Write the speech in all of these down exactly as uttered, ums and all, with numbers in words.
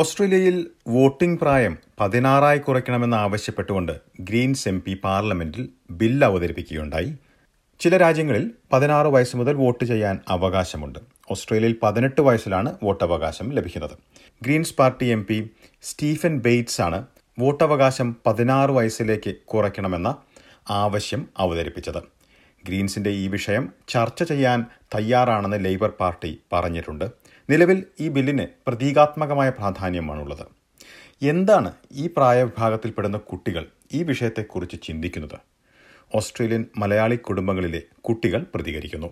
ഓസ്ട്രേലിയയിൽ വോട്ടിംഗ് പ്രായം പതിനാറായി കുറയ്ക്കണമെന്നാവശ്യപ്പെട്ടുകൊണ്ട് ഗ്രീൻസ് എം പി പാർലമെന്റിൽ ബിൽ അവതരിപ്പിക്കുകയുണ്ടായി. ചില രാജ്യങ്ങളിൽ പതിനാറ് വയസ്സ് മുതൽ വോട്ട് ചെയ്യാൻ അവകാശമുണ്ട്. ഓസ്ട്രേലിയയിൽ പതിനെട്ട് വയസ്സിലാണ് വോട്ടവകാശം ലഭിക്കുന്നത്. Greens party M P Stephen Bates ആണ് വോട്ടവകാശം പതിനാറ് വയസ്സിലേക്ക് കുറയ്ക്കണമെന്ന ആവശ്യം അവതരിപ്പിച്ചത്. ഗ്രീൻസിന്റെ ഈ വിഷയം ചർച്ച ചെയ്യാൻ തയ്യാറാണെന്ന് ലേബർ പാർട്ടി പറഞ്ഞിട്ടുണ്ട്. നിലവിൽ ഈ ബില്ലിന് പ്രതീകാത്മകമായ പ്രാധാന്യമാണുള്ളത്. എന്താണ് ഈ പ്രായവിഭാഗത്തിൽപ്പെടുന്ന കുട്ടികൾ ഈ വിഷയത്തെക്കുറിച്ച് ചിന്തിക്കുന്നത്? ഓസ്ട്രേലിയൻ മലയാളി കുടുംബങ്ങളിലെ കുട്ടികൾ പ്രതികരിക്കുന്നു.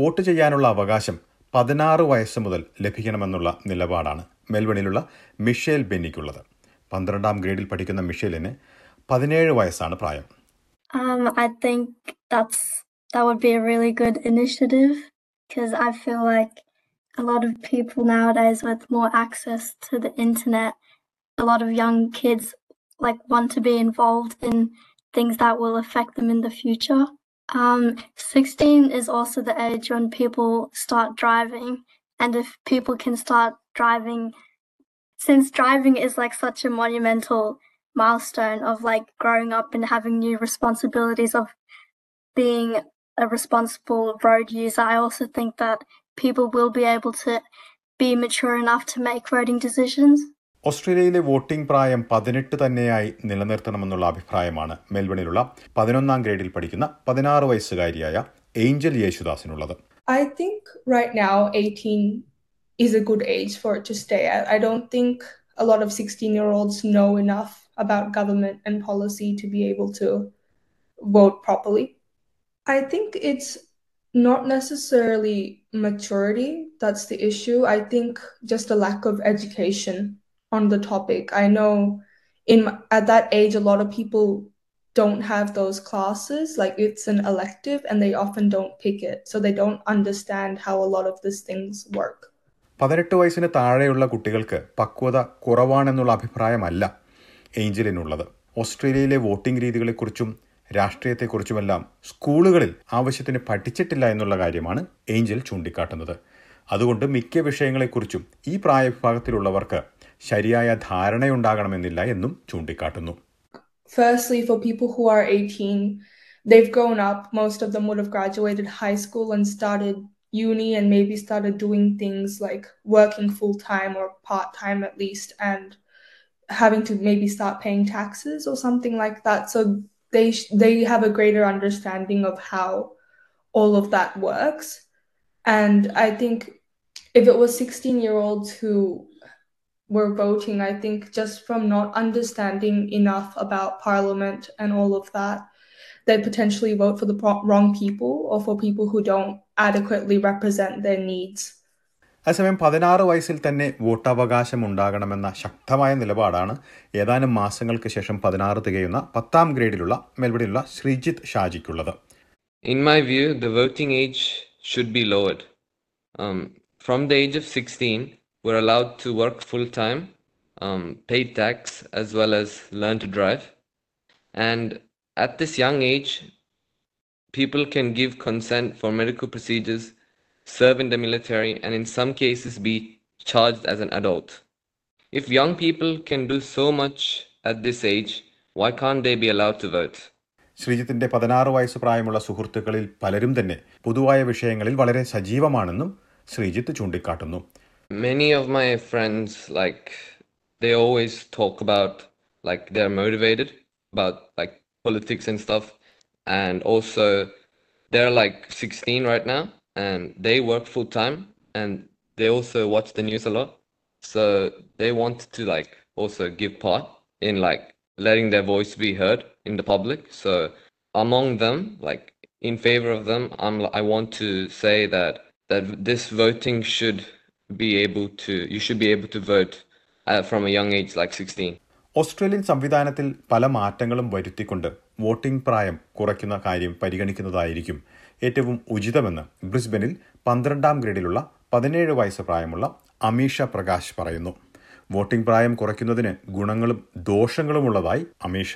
വോട്ട് ചെയ്യാനുള്ള അവകാശം പതിനാറ് വയസ്സ് മുതൽ ലഭിക്കണമെന്നുള്ള നിലപാടാണ് മെൽബണിലുള്ള മിഷേൽ ബെന്നിക്കുള്ളത്. പന്ത്രണ്ടാം ഗ്രേഡിൽ പഠിക്കുന്ന മിഷേലിന് പതിനേഴ് വയസ്സാണ് പ്രായം. I think that's that would be a really good initiative because I feel like a lot of people nowadays with more access to the internet, a lot of young kids like want to be involved in things that will affect them in the future. Um, sixteen is also the age when people start driving, and if people can start driving, since driving is like such a monumental milestone of like growing up and having new responsibilities of being a responsible road user, I also think that people will be able to be mature enough to make voting decisions. ഓസ്ട്രേലിയയിലെ voting പ്രായം പതിനെട്ട് തന്നെയായി നിലനിർത്തണമെന്നുള്ള അഭിപ്രായമാണ് മെൽബണിലുള്ള പതിനൊന്നാം ഗ്രേഡിൽ പഠിക്കുന്ന പതിനാറ് വയസ്സുകാരിയായ Angel യേശുദാസിനുള്ളത്. I think right now eighteen is a good age for it to stay. I don't think a lot of sixteen-year-olds know enough about government and policy to be able to vote properly. I think it's not necessarily maturity that's the issue. I think just a lack of education on the topic. I know in at that age a lot of people don't have those classes, like it's an elective and they often don't pick it, so they don't understand how a lot of these things work. പതിനെട്ട് വയസ്സിന് താഴെയുള്ള കുട്ടികൾക്ക് പക്വത കുറവാണെന്നുള്ള അഭിപ്രായമല്ല ഏഞ്ചലിനുള്ളത്. ഓസ്ട്രേലിയയിലെ voting രീതികളെക്കുറിച്ചും രാഷ്ട്രീയത്തെക്കുറിച്ചുമെല്ലാം സ്കൂളുകളിൽ ആവശ്യത്തിന് പഠിച്ചിട്ടില്ല എന്നുള്ള കാര്യമാണ് ഏഞ്ചൽ ചൂണ്ടിക്കാട്ടുന്നത്. അതുകൊണ്ട് മിക്ക വിഷയങ്ങളെക്കുറിച്ചും ഈ പ്രായവിഭാഗത്തിലുള്ളവർക്ക് ശരിയായ ധാരണയുണ്ടാകണമെന്നില്ല എന്നും ചൂണ്ടിക്കാട്ടുന്നു. Firstly, for people who are eighteen, they've grown up. Most of them would have graduated high school and started uni and maybe started doing things like working full time or part time at least and having to maybe start paying taxes or something like that. So they they have a greater understanding of how all of that works. And I think if it was sixteen-year-olds who were voting, I think just from not understanding enough about parliament and all of that, they potentially vote for the wrong people or for people who don't adequately represent their needs. അതേസമയം പതിനാറ് വയസ്സിൽ തന്നെ വോട്ടവകാശം ഉണ്ടാകണമെന്ന ശക്തമായ നിലപാടാണ് ഏതാനും മാസങ്ങൾക്ക് ശേഷം പതിനാറ് തികയുന്ന പത്താം ഗ്രേഡിലുള്ള മെൽബണിലുള്ള Sreejith ഷാജിക്കുള്ളത്. In my view, the voting age should be lowered. Um, from the age of sixteen, we're allowed to work full time, um, pay tax, as well as learn to drive. And at this young age, people can give consent for medical procedures, serve in the military, and in some cases be charged as an adult. If young people can do so much at this age, why can't they be allowed to vote? ശ്രീജിത്തിന്റെ പതിനാറ് വയസ്സ് പ്രായമുള്ള സുഹൃത്തുക്കളിൽ പലരും തന്നെ പൊതുവായ വിഷയങ്ങളിൽ വളരെ സജീവമാണെന്നും ശ്രീജിത്ത് ചൂണ്ടിക്കാട്ടുന്നു. Many of my friends, like, they always talk about, like, they're motivated about, like, politics and stuff. And also, they're, like, sixteen right now, and they work full-time, and they also watch the news a lot. So they want to, like, also give part in, like, letting their voice be heard in the public. So among them, like, in favor of them, I'm, I want to say that, that this voting should... be able to you should be able to vote uh, from a young age like sixteen. Australian സംവിധാനത്തിൽ പല മാറ്റങ്ങളും വരുത്തിക്കൊണ്ട് voting പ്രായം കുറയ്ക്കുന്ന കാര്യം പരിഗണിക്കുന്നതായിരിക്കും ഏറ്റവും ഉചിതമെന്ന് ബ്രിസ്ബനിൽ പന്ത്രണ്ടാം ഗ്രേഡിലുള്ള പതിനേഴ് വയസ്സ് പ്രായമുള്ള അമീഷ പ്രകാശ് പറയുന്നു. വോട്ടിംഗ് പ്രായം കുറയ്ക്കുന്നതിന് ഗുണങ്ങളും ദോഷങ്ങളും ഉള്ളതായി അമീഷ.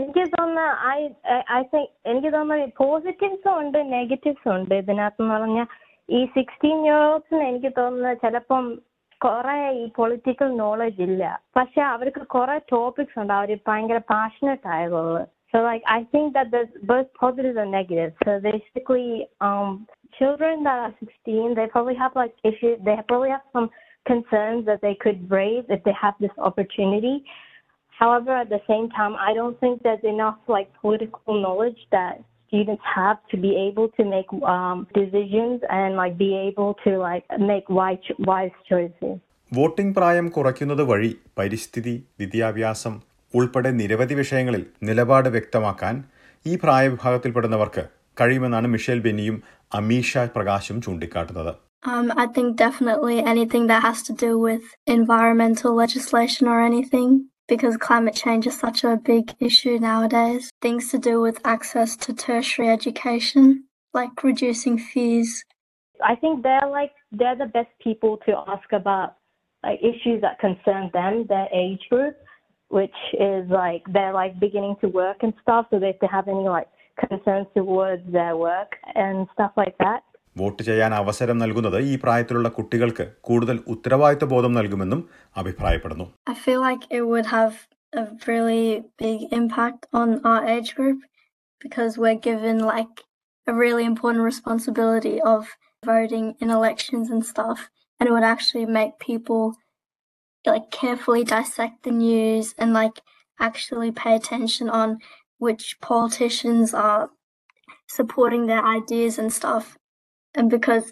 എനിക്ക് തോന്നുന്നു എനിക്ക് തോന്നുന്നു പോസിറ്റീവ്സും ഉണ്ട് നെഗറ്റീവ്സും ഉണ്ട് ഇതിനകത്ത് പറഞ്ഞാൽ ഈ സിക്സ്റ്റീൻ ഇയർ ഓൾഡ്സിന് എനിക്ക് തോന്നുന്നത് ചിലപ്പം കുറെ ഈ പൊളിറ്റിക്കൽ നോളജ് ഇല്ല, പക്ഷെ അവർക്ക് കുറെ ടോപ്പിക്സ് ഉണ്ട് അവർ ഭയങ്കര പാഷനറ്റ് ആയതുള്ളത്. So like I think that there's both positives and negatives. So basically, um, children that are sixteen, they probably have like issues. They probably have some concerns that they could raise if they have this opportunity. However, at the same time, I don't think there's enough like political knowledge that students have to be able to make um, decisions and like be able to like make wise wise choices. Voting പ്രായം കുറയ്ക്കുന്നത് വഴി പരിസ്ഥിതി, വിദ്യാഭ്യാസം ഉൾപ്പെടെ നിരവധി വിഷയങ്ങളിൽ നിലപാട് വ്യക്തമാക്കാൻ ഈ പ്രായവിഭാഗത്തിൽപ്പെടുന്നവർക്ക് കഴിയുമെന്നാണ് മിഷേൽ ബെന്നിയും അമീഷ പ്രകാശും ചൂണ്ടിക്കാട്ടുന്നത്. Um, I think definitely anything that has to do with environmental legislation or anything, because climate change is such a big issue nowadays. Things to do with access to tertiary education, like reducing fees. I think they're like they're the best people to ask about like issues that concern them, their age group, which is like they're like beginning to work and stuff, so if they have any like concerns towards their work and stuff like that. Vote ചെയ്യാൻ അവസരം നൽകുന്നത് ഈ പ്രായത്തിലുള്ള കുട്ടികൾക്ക് കൂടുതൽ ഉത്തരവാദിത്വ ബോധം നൽകുമെന്നും അഭിപ്രായപ്പെടുന്നു. I feel like it would have a really big impact on our age group because we're given like a really important responsibility of voting in elections and stuff, and it would actually make people like carefully dissect the news and like actually pay attention on which politicians are supporting their ideas and stuff. And because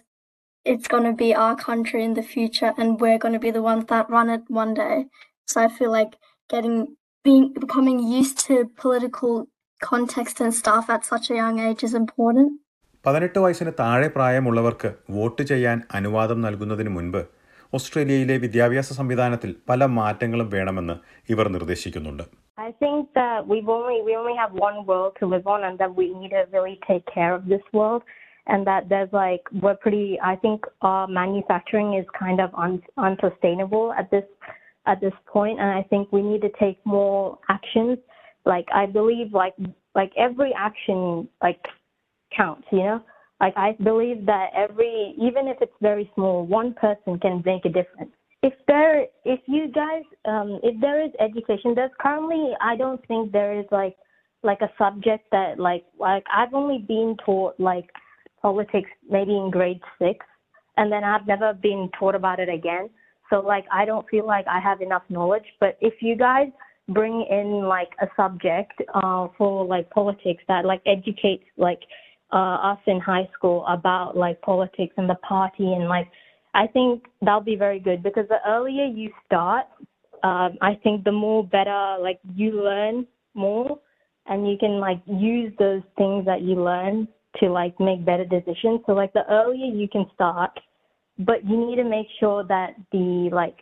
it's going to be our country in the future and we're going to be the ones that run it one day. So I feel like getting, being, becoming used to political context and stuff at such a young age is important. പതിനെട്ട് വയസ്സിന് താഴെ പ്രായമുള്ളവർക്ക് vote ചെയ്യാൻ അനുവാദം നൽകുന്നതിന് മുൻപ് ഓസ്ട്രേലിയയിലെ വിദ്യാഭ്യാസ സംവിധാനത്തിൽ പല മാറ്റങ്ങളും വേണമെന്ന് ഇവർ നിർദ്ദേശിക്കുന്നുണ്ട്. I think that we've only, we only have one world to live on and that we need to really take care of this world. And that there's like we're pretty I think our manufacturing is kind of un- unsustainable at this at this point, and I think we need to take more actions. Like I believe like like every action like counts, you know? Like I believe that every even if it's very small, one person can make a difference. If there if you guys um if there is education, there's currently I don't think there is like like a subject that like like I've only been taught like politics maybe in grade six, and then I've never been taught about it again, so like I don't feel like I have enough knowledge. But if you guys bring in like a subject uh for like politics that like educates like uh us in high school about like politics and the party, and like I think that'll be very good, because the earlier you start um I think the more better like you learn more and you can like use those things that you learn to like make better decisions. So like the earlier you can start, but you need to make sure that the like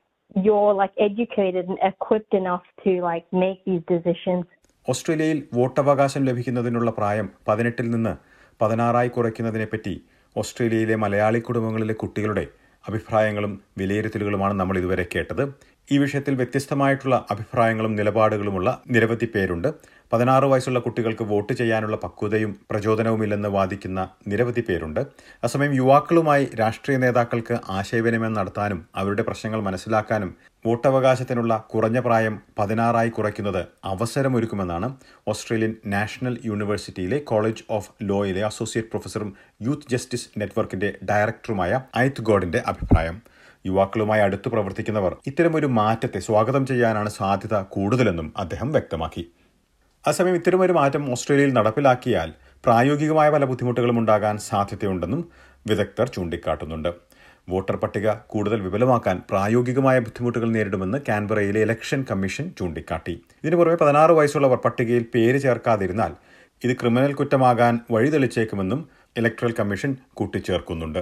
you're like educated and equipped enough to like make these decisions. ഓസ്ട്രേലിയയിൽ വോട്ടവകാശം ലഭിക്കുന്നതിനുള്ള പ്രായം പതിനെട്ടിൽ നിന്ന് പതിനാറായി കുറയ്ക്കുന്നതിനെപ്പറ്റി ഓസ്ട്രേലിയയിലെ മലയാളി കുടുംബങ്ങളിലെ കുട്ടികളുടെ അഭിപ്രായങ്ങളും വിലയിരുത്തലുകളുമാണ് നമ്മൾ ഇതുവരെ കേട്ടത്. ഈ വിഷയത്തിൽ വ്യത്യസ്തമായിട്ടുള്ള അഭിപ്രായങ്ങളും നിലപാടുകളുമുള്ള നിരവധി പേരുണ്ട്. പതിനാറ് വയസ്സുള്ള കുട്ടികൾക്ക് വോട്ട് ചെയ്യാനുള്ള പക്വതയും പ്രചോദനവുമില്ലെന്ന് വാദിക്കുന്ന നിരവധി പേരുണ്ട്. അസമയം യുവാക്കളുമായി രാഷ്ട്രീയ നേതാക്കൾക്ക് ആശയവിനിമയം നടത്താനും അവരുടെ പ്രശ്നങ്ങൾ മനസ്സിലാക്കാനും വോട്ടവകാശത്തിനുള്ള കുറഞ്ഞ പ്രായം പതിനാറായി കുറയ്ക്കുന്നത് അവസരമൊരുക്കുമെന്നാണ് ഓസ്ട്രേലിയൻ നാഷണൽ യൂണിവേഴ്സിറ്റിയിലെ കോളേജ് ഓഫ് ലോയിലെ അസോസിയേറ്റ് പ്രൊഫസറും യൂത്ത് ജസ്റ്റിസ് നെറ്റ്വർക്കിന്റെ ഡയറക്ടറുമായ ഐത്ത് ഗോഡിന്റെ അഭിപ്രായം. യുവാക്കളുമായി അടുത്തു പ്രവർത്തിക്കുന്നവർ ഇത്തരമൊരു മാറ്റത്തെ സ്വാഗതം ചെയ്യാനാണ് സാധ്യത കൂടുതലെന്നും അദ്ദേഹം വ്യക്തമാക്കി. അസമയം ഇത്തരമൊരു മാറ്റം ഓസ്ട്രേലിയയിൽ നടപ്പിലാക്കിയാൽ പ്രായോഗികമായ പല ബുദ്ധിമുട്ടുകളും ഉണ്ടാകാൻ സാധ്യതയുണ്ടെന്നും വിദഗ്ധർ ചൂണ്ടിക്കാട്ടുന്നുണ്ട്. വോട്ടർ പട്ടിക കൂടുതൽ വിപുലമാക്കാൻ പ്രായോഗികമായ ബുദ്ധിമുട്ടുകൾ നേരിടുമെന്ന് കാൻബറയിലെ ഇലക്ഷൻ കമ്മീഷൻ ചൂണ്ടിക്കാട്ടി. ഇതിനു പുറമെ പതിനാറ് വയസ്സുള്ളവർ പട്ടികയിൽ പേര് ചേർക്കാതിരുന്നാൽ ഇത് ക്രിമിനൽ കുറ്റമാകാൻ വഴിതെളിച്ചേക്കുമെന്നും ഇലക്ട്രൽ കമ്മീഷൻ കൂട്ടിച്ചേർക്കുന്നുണ്ട്.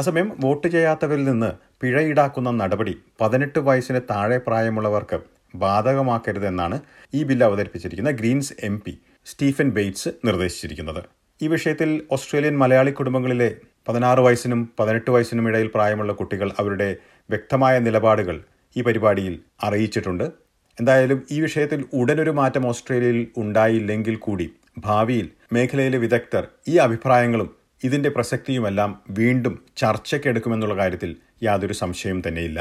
അസമയം വോട്ട് ചെയ്യാത്തവരിൽ നിന്ന് പിഴ ഈടാക്കുന്ന നടപടി പതിനെട്ട് വയസ്സിന് താഴെ പ്രായമുള്ളവർക്ക് ബാധകമാക്കരുതെന്നാണ് ഈ ബില്ല് അവതരിപ്പിച്ചിരിക്കുന്ന Greens M P Stephen Bates നിർദ്ദേശിച്ചിരിക്കുന്നത്. ഈ വിഷയത്തിൽ ഓസ്ട്രേലിയൻ മലയാളി കുടുംബങ്ങളിലെ പതിനാറ് വയസ്സിനും പതിനെട്ട് വയസ്സിനും ഇടയിൽ പ്രായമുള്ള കുട്ടികൾ അവരുടെ വ്യക്തമായ നിലപാടുകൾ ഈ പരിപാടിയിൽ അറിയിച്ചിട്ടുണ്ട്. എന്തായാലും ഈ വിഷയത്തിൽ ഉടനൊരു മാറ്റം ഓസ്ട്രേലിയയിൽ ഉണ്ടായില്ലെങ്കിൽ കൂടി ഭാവിയിൽ മേഖലയിലെ വിദഗ്ധർ ഈ അഭിപ്രായങ്ങളും ഇതിൻ്റെ പ്രസക്തിയുമെല്ലാം വീണ്ടും ചർച്ചയ്ക്കെടുക്കുമെന്നുള്ള കാര്യത്തിൽ യാതൊരു സംശയവും തന്നെയില്ല.